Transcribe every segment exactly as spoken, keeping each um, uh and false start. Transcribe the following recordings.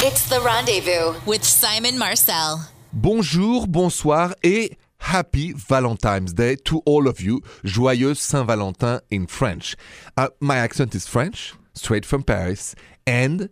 It's The Rendezvous with Simon Marcel. Bonjour, bonsoir et happy Valentine's Day to all of you. Joyeux Saint-Valentin in French. Uh, my accent is French, straight from Paris, and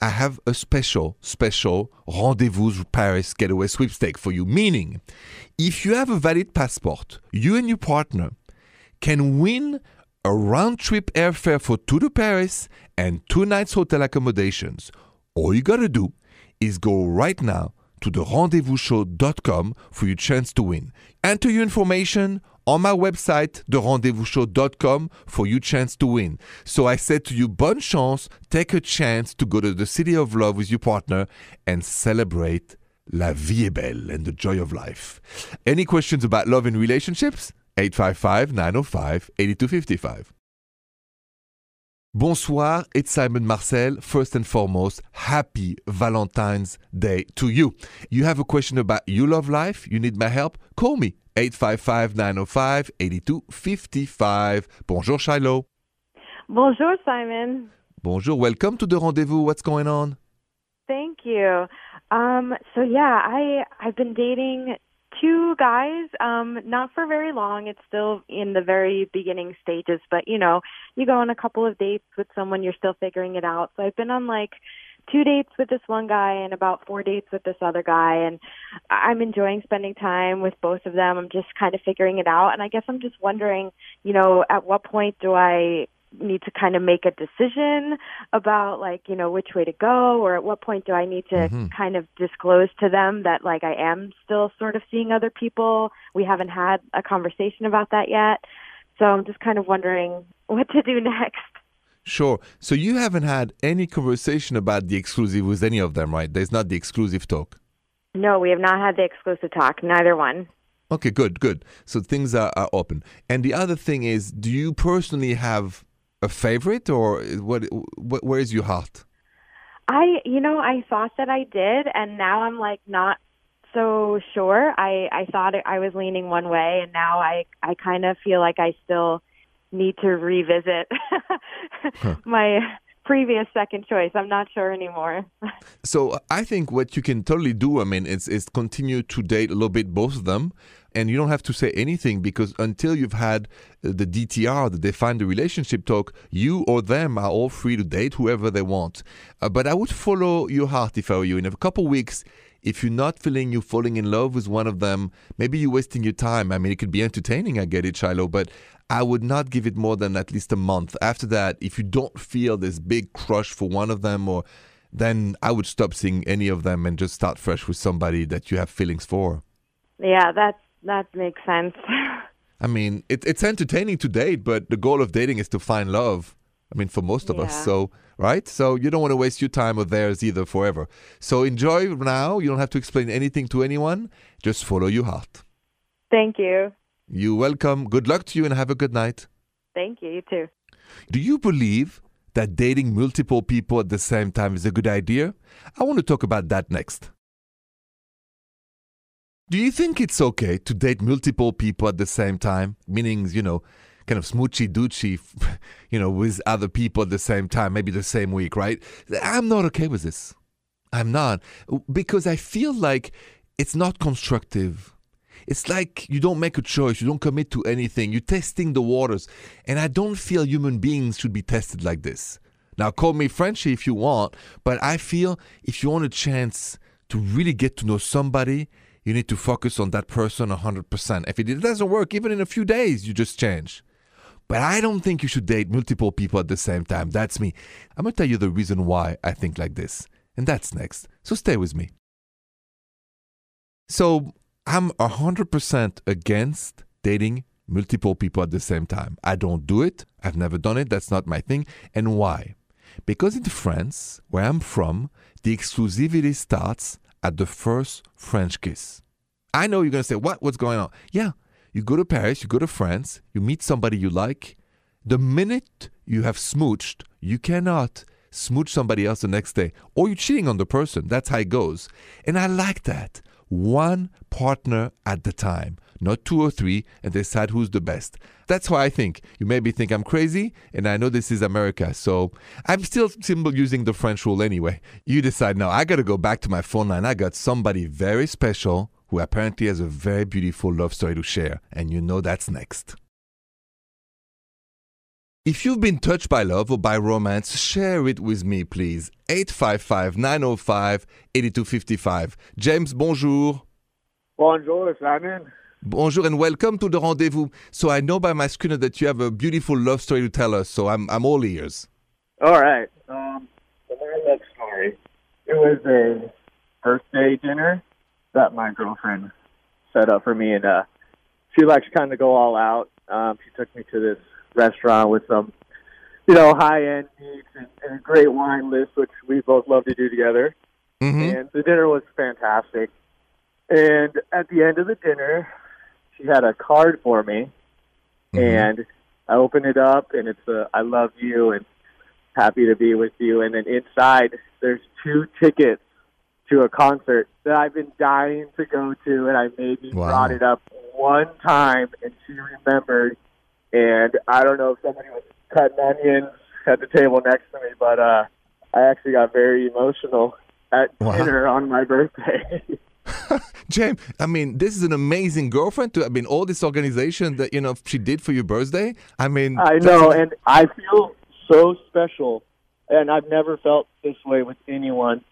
I have a special, special Rendezvous Paris Getaway sweepstake for you. Meaning, if you have a valid passport, you and your partner can win a round-trip airfare for two to Paris and two nights hotel accommodations. All you gotta do is go right now to the rendezvous show dot com for your chance to win. Enter your information on my website, the rendezvous show dot com, for your chance to win. So I said to you, bonne chance, take a chance to go to the city of love with your partner and celebrate la vie est belle and the joy of life. Any questions about love and relationships? eight five five, nine zero five, eight two five five. Bonsoir, it's Simon Marcel. First and foremost, happy Valentine's Day to you. You have a question about your love life? You need my help? Call me, eight five five, nine zero five, eight two five five. Bonjour, Shiloh. Bonjour, Simon. Bonjour, welcome to The Rendezvous. What's going on? Thank you. Um, so, yeah, I, I've been dating two guys, um, not for very long. It's still in the very beginning stages, but, you know, you go on a couple of dates with someone, you're still figuring it out. So I've been on, like, two dates with this one guy and about four dates with this other guy, and I'm enjoying spending time with both of them. I'm just kind of figuring it out, and I guess I'm just wondering, you know, at what point do I need to kind of make a decision about, like, you know, which way to go, or at what point do I need to mm-hmm. kind of disclose to them that, like, I am still sort of seeing other people. We haven't had a conversation about that yet. So I'm just kind of wondering what to do next. Sure. So you haven't had any conversation about the exclusive with any of them, right? There's not the exclusive talk. No, we have not had the exclusive talk, neither one. Okay, good, good. So things are, are open. And the other thing is, do you personally have a favorite, or what? Where is your heart? I, you know, I thought that I did, and now I'm like not so sure. I, I thought I was leaning one way, and now I, I kind of feel like I still need to revisit huh. my previous second choice. I'm not sure anymore. So I think what you can totally do, I mean, is, is continue to date a little bit both of them, and you don't have to say anything, because until you've had the D T R, the defined relationship talk, you or them are all free to date whoever they want. Uh, but I would follow your heart if I were you. In a couple of weeks, if you're not feeling you're falling in love with one of them, maybe you're wasting your time. I mean, it could be entertaining, I get it, Shiloh, but I would not give it more than at least a month. After that, if you don't feel this big crush for one of them, or then I would stop seeing any of them and just start fresh with somebody that you have feelings for. Yeah, that's That makes sense. I mean, it, it's entertaining to date, but the goal of dating is to find love. I mean, for most of yeah. us, so, right? So you don't want to waste your time or theirs either forever. So enjoy now. You don't have to explain anything to anyone. Just follow your heart. Thank you. You're welcome. Good luck to you and have a good night. Thank you. You too. Do you believe that dating multiple people at the same time is a good idea? I want to talk about that next. Do you think it's okay to date multiple people at the same time? Meaning, you know, kind of smoochy-doochy, you know, with other people at the same time, maybe the same week, right? I'm not okay with this. I'm not. Because I feel like it's not constructive. It's like you don't make a choice. You don't commit to anything. You're testing the waters. And I don't feel human beings should be tested like this. Now, call me Frenchie if you want, but I feel if you want a chance to really get to know somebody, you need to focus on that person one hundred percent. If it doesn't work, even in a few days, you just change. But I don't think you should date multiple people at the same time. That's me. I'm going to tell you the reason why I think like this. And that's next. So stay with me. So I'm one hundred percent against dating multiple people at the same time. I don't do it. I've never done it. That's not my thing. And why? Because in France, where I'm from, the exclusivity starts at the first French kiss. I know you're going to say, what? What's going on? Yeah, you go to Paris, you go to France, you meet somebody you like. The minute you have smooched, you cannot smooch somebody else the next day. Or you're cheating on the person. That's how it goes. And I like that. One partner at the time. not two or three, and decide who's the best. That's why I think. You maybe think I'm crazy, and I know this is America, so I'm still simple using the French rule anyway. You decide now. I got to go back to my phone line. I got somebody very special who apparently has a very beautiful love story to share, and you know that's next. If you've been touched by love or by romance, share it with me, please. eight five five, nine oh five, eight two five five. James, bonjour. Bonjour, Simon. Bonjour and welcome to The Rendezvous. So I know by my screener that you have a beautiful love story to tell us, so I'm I'm all ears. All right. Um, so my love story. It was a birthday dinner that my girlfriend set up for me, and uh, she likes to kind of go all out. Um, she took me to this restaurant with some, you know, high-end meats and, and a great wine list, which we both love to do together. Mm-hmm. And the dinner was fantastic. And at the end of the dinner, she had a card for me, mm-hmm. and I opened it up, and it's a, I love you and happy to be with you. And then inside, there's two tickets to a concert that I've been dying to go to, and I maybe wow. brought it up one time, and she remembered. And I don't know if somebody was cutting onions at the table next to me, but uh, I actually got very emotional at wow. dinner on my birthday. James, I mean, this is an amazing girlfriend. To, I mean, all this organization that, you know, she did for your birthday. I mean, I know, and I feel so special, and I've never felt this way with anyone.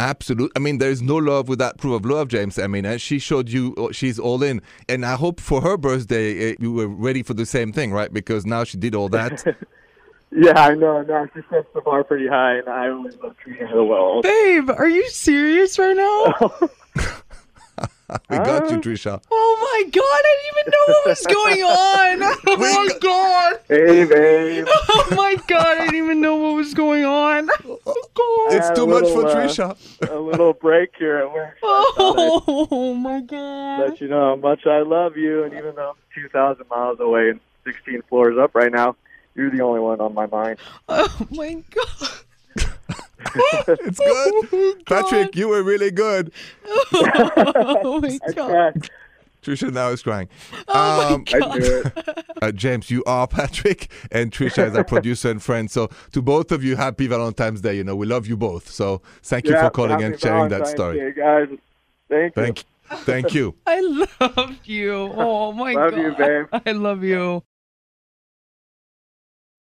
Absolutely. I mean, there is no love without proof of love, James. I mean, she showed you she's all in. And I hope for her birthday, you were ready for the same thing, right? Because now she did all that. Yeah, I know. No, she sets the bar pretty high, and I always love treating her well. Babe, are you serious right now? We got you, Trisha. Oh, my God. I didn't even know what was going on. Oh, my God. Hey, babe. Oh, my God. I didn't even know what was going on. Oh, God. It's too much for uh, Trisha. A little break here at work. Oh, oh, my God. Let you know how much I love you. And even though I'm two thousand miles away and sixteen floors up right now, you're the only one on my mind. Oh, my God. It's good. Oh, Patrick, you were really good. Oh, my God. Trisha now is crying. Oh, um, my God. I knew it. uh, James, you are Patrick, and Trisha is our producer and friend. So to both of you, happy Valentine's Day. You know, we love you both. So thank yeah, you for calling and sharing Valentine's that story. Day, guys. Thank, thank you. Thank you. I love you. Oh, my love God. Love you, babe. I love you.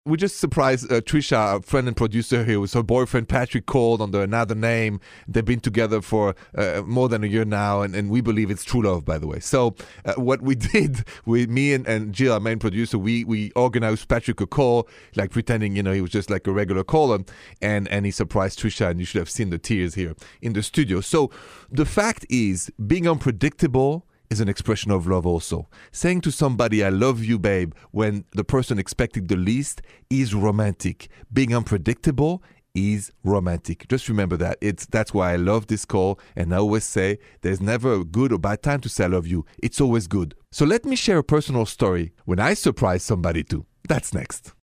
We just surprised uh, Trisha, our friend and producer here, with her boyfriend Patrick, called under another name. They've been together for uh, more than a year now, and, and we believe it's true love, by the way. So uh, what we did, we, me and, and Jill, our main producer, we we organized Patrick a call, like pretending, you know, he was just like a regular caller, and, and he surprised Trisha, and you should have seen the tears here in the studio. So the fact is, being unpredictable is an expression of love also. Saying to somebody, I love you, babe, when the person expected the least is romantic. Being unpredictable is romantic. Just remember that. It's That's why I love this call, and I always say there's never a good or bad time to say I love you. It's always good. So let me share a personal story when I surprise somebody too. That's next.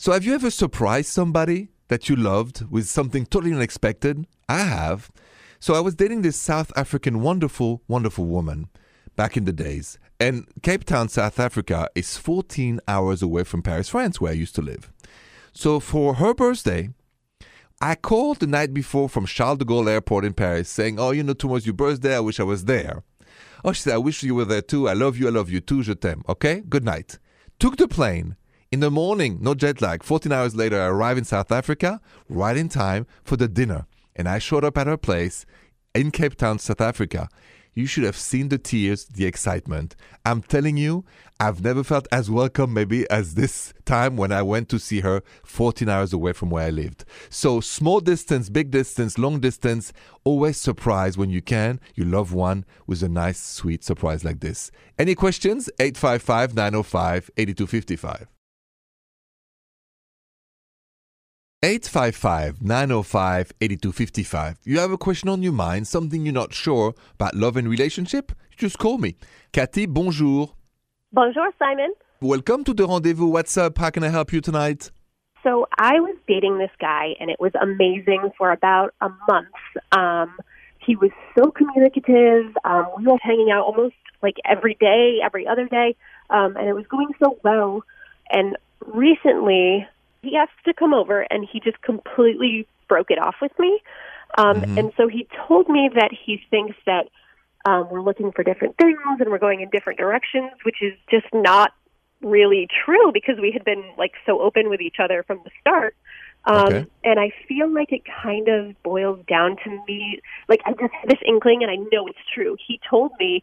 So have you ever surprised somebody that you loved with something totally unexpected? I have. So I was dating this South African wonderful, wonderful woman back in the days. And Cape Town, South Africa is fourteen hours away from Paris, France, where I used to live. So for her birthday, I called the night before from Charles de Gaulle Airport in Paris saying, oh, you know, tomorrow's your birthday. I wish I was there. Oh, she said, I wish you were there too. I love you. I love you too. Je t'aime. Okay, good night. Took the plane. In the morning, no jet lag. fourteen hours later, I arrived in South Africa right in time for the dinner. And I showed up at her place in Cape Town, South Africa. You should have seen the tears, the excitement. I'm telling you, I've never felt as welcome maybe as this time when I went to see her fourteen hours away from where I lived. So small distance, big distance, long distance, always surprise when you can. You love one with a nice, sweet surprise like this. Any questions? eight five five, nine oh five, eight two five five. eight five five, nine oh five, eight two five five. You have a question on your mind, something you're not sure about love and relationship? Just call me. Cathy, bonjour. Bonjour, Simon. Welcome to The Rendezvous. What's up? How can I help you tonight? So I was dating this guy, and it was amazing for about a month. Um, He was so communicative. Um, we were hanging out almost like every day, every other day, um, and it was going so well. And recently, he asked to come over, and he just completely broke it off with me. Um, mm-hmm. And so he told me that he thinks that um, we're looking for different things and we're going in different directions, which is just not really true because we had been like so open with each other from the start. Um, okay. And I feel like it kind of boils down to me, like I just have this inkling, and I know it's true. He told me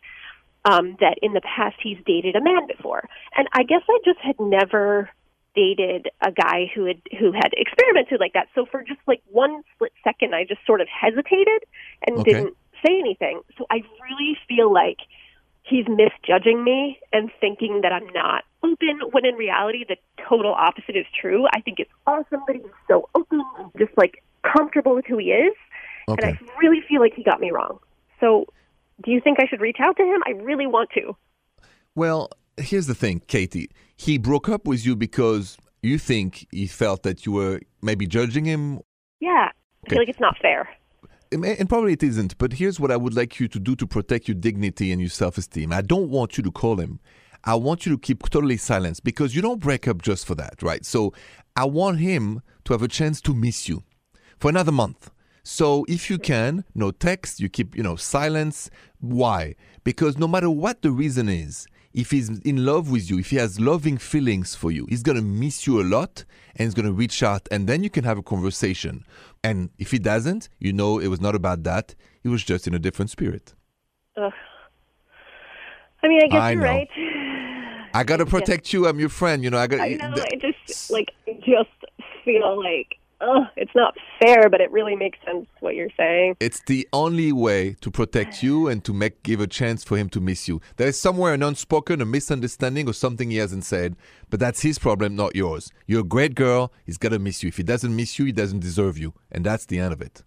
um, that in the past he's dated a man before, and I guess I just had never dated a guy who had who had experimented like that. So for just like one split second, I just sort of hesitated and okay. didn't say anything. So I really feel like he's misjudging me and thinking that I'm not open, when in reality, the total opposite is true. I think it's awesome that he's so open and just, like, comfortable with who he is. Okay. And I really feel like he got me wrong. So do you think I should reach out to him? I really want to. Well, here's the thing, Katie. He broke up with you because you think he felt that you were maybe judging him? Yeah. Okay. I feel like it's not fair. And probably it isn't, but here's what I would like you to do to protect your dignity and your self-esteem. I don't want you to call him. I want you to keep totally silence because you don't break up just for that, right? So I want him to have a chance to miss you for another month. So if you can, no text, you keep, you know, silence. Why? Because no matter what the reason is, if he's in love with you, if he has loving feelings for you, he's going to miss you a lot and he's going to reach out, and then you can have a conversation. And if he doesn't, you know it was not about that. He was just in a different spirit. Ugh. I mean, I guess I you're know. right. I got to protect yeah. you. I'm your friend. You know, I got I know. Th- I just, like, just feel like, oh, it's not fair, but it really makes sense what you're saying. It's the only way to protect you and to make give a chance for him to miss you. There is somewhere an unspoken, a misunderstanding, or something he hasn't said, but that's his problem, not yours. You're a great girl. He's going to miss you. If he doesn't miss you, he doesn't deserve you, and that's the end of it.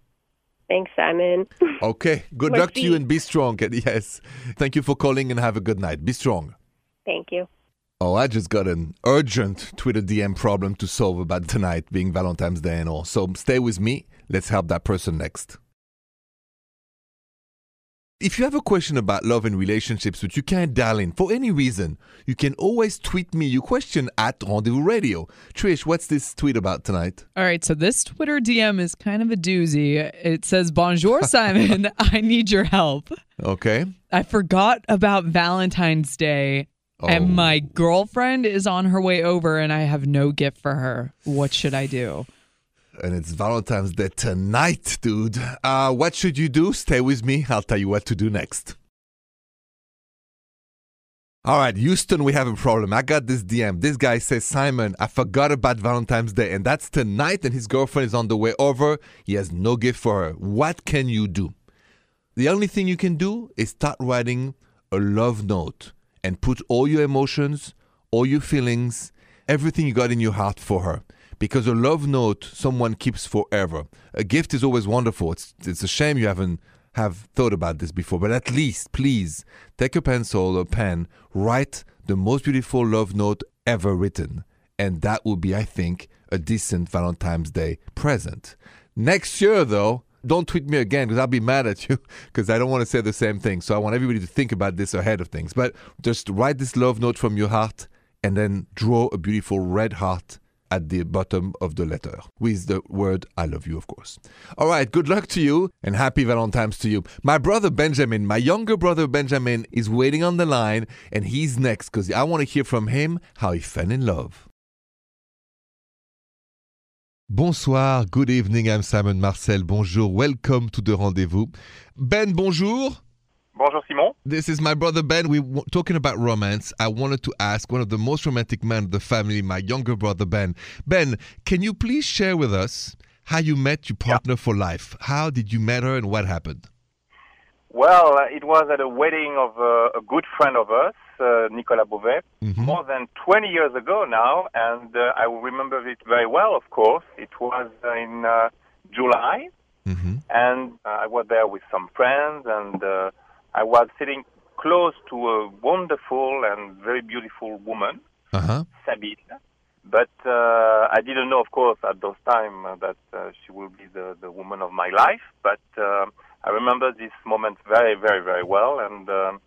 Thanks, Simon. Okay. Good luck to you and be strong. Yes. Thank you for calling and have a good night. Be strong. Thank you. Oh, I just got an urgent Twitter D M problem to solve about tonight being Valentine's Day and all. So stay with me. Let's help that person next. If you have a question about love and relationships which you can't dial in for any reason, you can always tweet me your question at Rendezvous Radio. Trish, what's this tweet about tonight? All right, so this Twitter D M is kind of a doozy. It says, "Bonjour, Simon. I need your help. Okay. I forgot about Valentine's Day. Oh. And my girlfriend is on her way over, and I have no gift for her. What should I do?" And it's Valentine's Day tonight, dude. Uh, what should you do? Stay with me. I'll tell you what to do next. All right, Houston, we have a problem. I got this D M. This guy says, "Simon, I forgot about Valentine's Day, and that's tonight, and his girlfriend is on the way over. He has no gift for her. What can you do?" The only thing you can do is start writing a love note and put all your emotions, all your feelings, everything you got in your heart for her. Because a love note someone keeps forever. A gift is always wonderful. It's it's a shame you haven't have thought about this before. But at least, please, take a pencil or a pen, write the most beautiful love note ever written. And that will be, I think, a decent Valentine's Day present. Next year, though, don't tweet me again because I'll be mad at you because I don't want to say the same thing. So I want everybody to think about this ahead of things. But just write this love note from your heart and then draw a beautiful red heart at the bottom of the letter with the word "I love you," of course. All right, good luck to you and happy Valentine's to you. My brother Benjamin, my younger brother Benjamin is waiting on the line and he's next because I want to hear from him how he fell in love. Bonsoir, good evening, I'm Simon Marcel, bonjour, welcome to The Rendezvous. Ben, bonjour. Bonjour, Simon. This is my brother Ben, we were talking about romance. I wanted to ask one of the most romantic men of the family, my younger brother Ben. Ben, can you please share with us how you met your partner yeah. for life? How did you meet her and what happened? Well, it was at a wedding of a, a good friend of us, uh, Nicola Bouvet, mm-hmm. more than twenty years ago now, and uh, I remember it very well, of course. It was in uh, July, mm-hmm. and uh, I was there with some friends, and uh, I was sitting close to a wonderful and very beautiful woman, uh-huh. Sabine, But uh, I didn't know, of course, at those time uh, that uh, she will be the, the woman of my life. But uh, I remember this moment very, very, very well. And, um,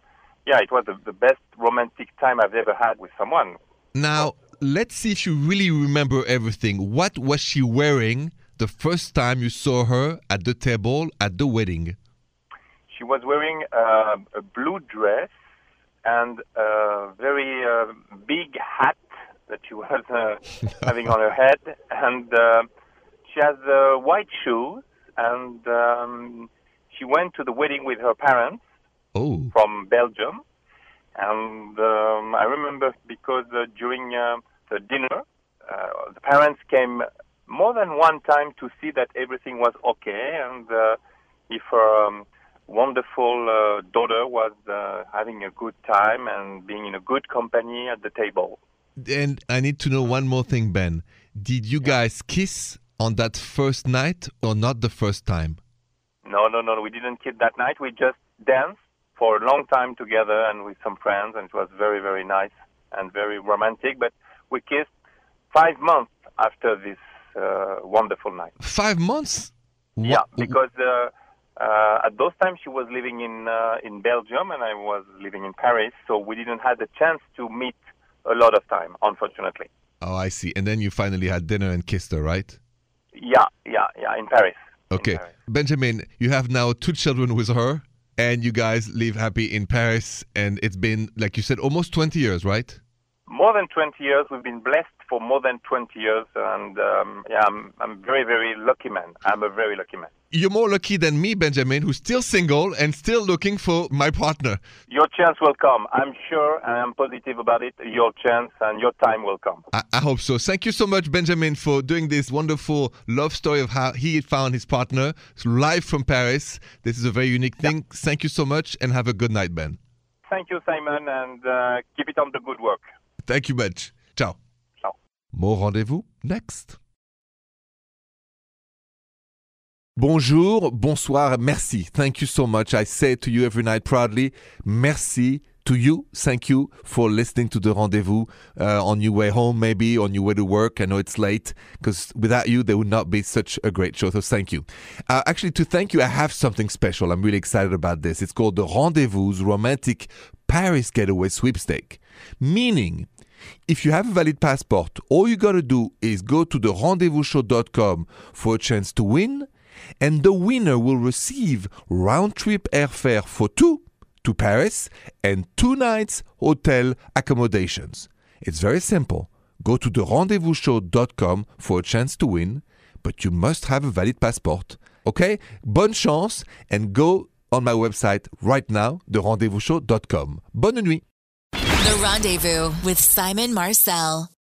yeah, it was the, the best romantic time I've ever had with someone. Now, let's see if you really remember everything. What was she wearing the first time you saw her at the table at the wedding? She was wearing uh, a blue dress and a very uh, big hat that she was uh, having on her head, and uh, she has uh, white shoes, and um, she went to the wedding with her parents oh. from Belgium, and um, I remember because uh, during uh, the dinner, uh, the parents came more than one time to see that everything was okay, and uh, if her um, wonderful uh, daughter was uh, having a good time and being in a good company at the table. And I need to know one more thing, Ben. Did you guys kiss on that first night or not the first time? No, no, no. We didn't kiss that night. We just danced for a long time together and with some friends, and it was very, very nice and very romantic. But we kissed five months after this uh, wonderful night. Five months? What? Yeah, because uh, uh, at those times she was living in uh, in Belgium and I was living in Paris, so we didn't have the chance to meet a lot of time, unfortunately. Oh, I see. And then you finally had dinner and kissed her, right? Yeah, yeah, yeah, in Paris. Okay. In Paris. Benjamin, you have now two children with her, and you guys live happy in Paris, and it's been, like you said, almost twenty years, right? More than twenty years. We've been blessed for more than twenty years, and um, yeah, I'm, I'm very, very lucky man. I'm a very lucky man. You're more lucky than me, Benjamin, who's still single and still looking for my partner. Your chance will come. I'm sure, and I'm positive about it. Your chance and your time will come. I, I hope so. Thank you so much, Benjamin, for doing this wonderful love story of how he found his partner live from Paris. This is a very unique thing. Yeah. Thank you so much, and have a good night, Ben. Thank you, Simon, and uh, keep it on the good work. Thank you much. Ciao. Ciao. More rendez-vous next. Bonjour, bonsoir, merci. Thank you so much. I say to you every night proudly, merci to you. Thank you for listening to The Rendezvous uh, on your way home, maybe on your way to work. I know it's late because without you, there would not be such a great show. So thank you. Uh, actually, to thank you, I have something special. I'm really excited about this. It's called The Rendezvous Romantic Paris Getaway Sweepstake. Meaning, if you have a valid passport, all you got to do is go to the rendezvous show dot com for a chance to win. And the winner will receive round-trip airfare for two to Paris and two nights hotel accommodations. It's very simple. Go to the rendezvous show dot com for a chance to win, but you must have a valid passport. Okay? Bonne chance and go on my website right now, the rendezvous show dot com. Bonne nuit. The Rendezvous with Simon Marcel.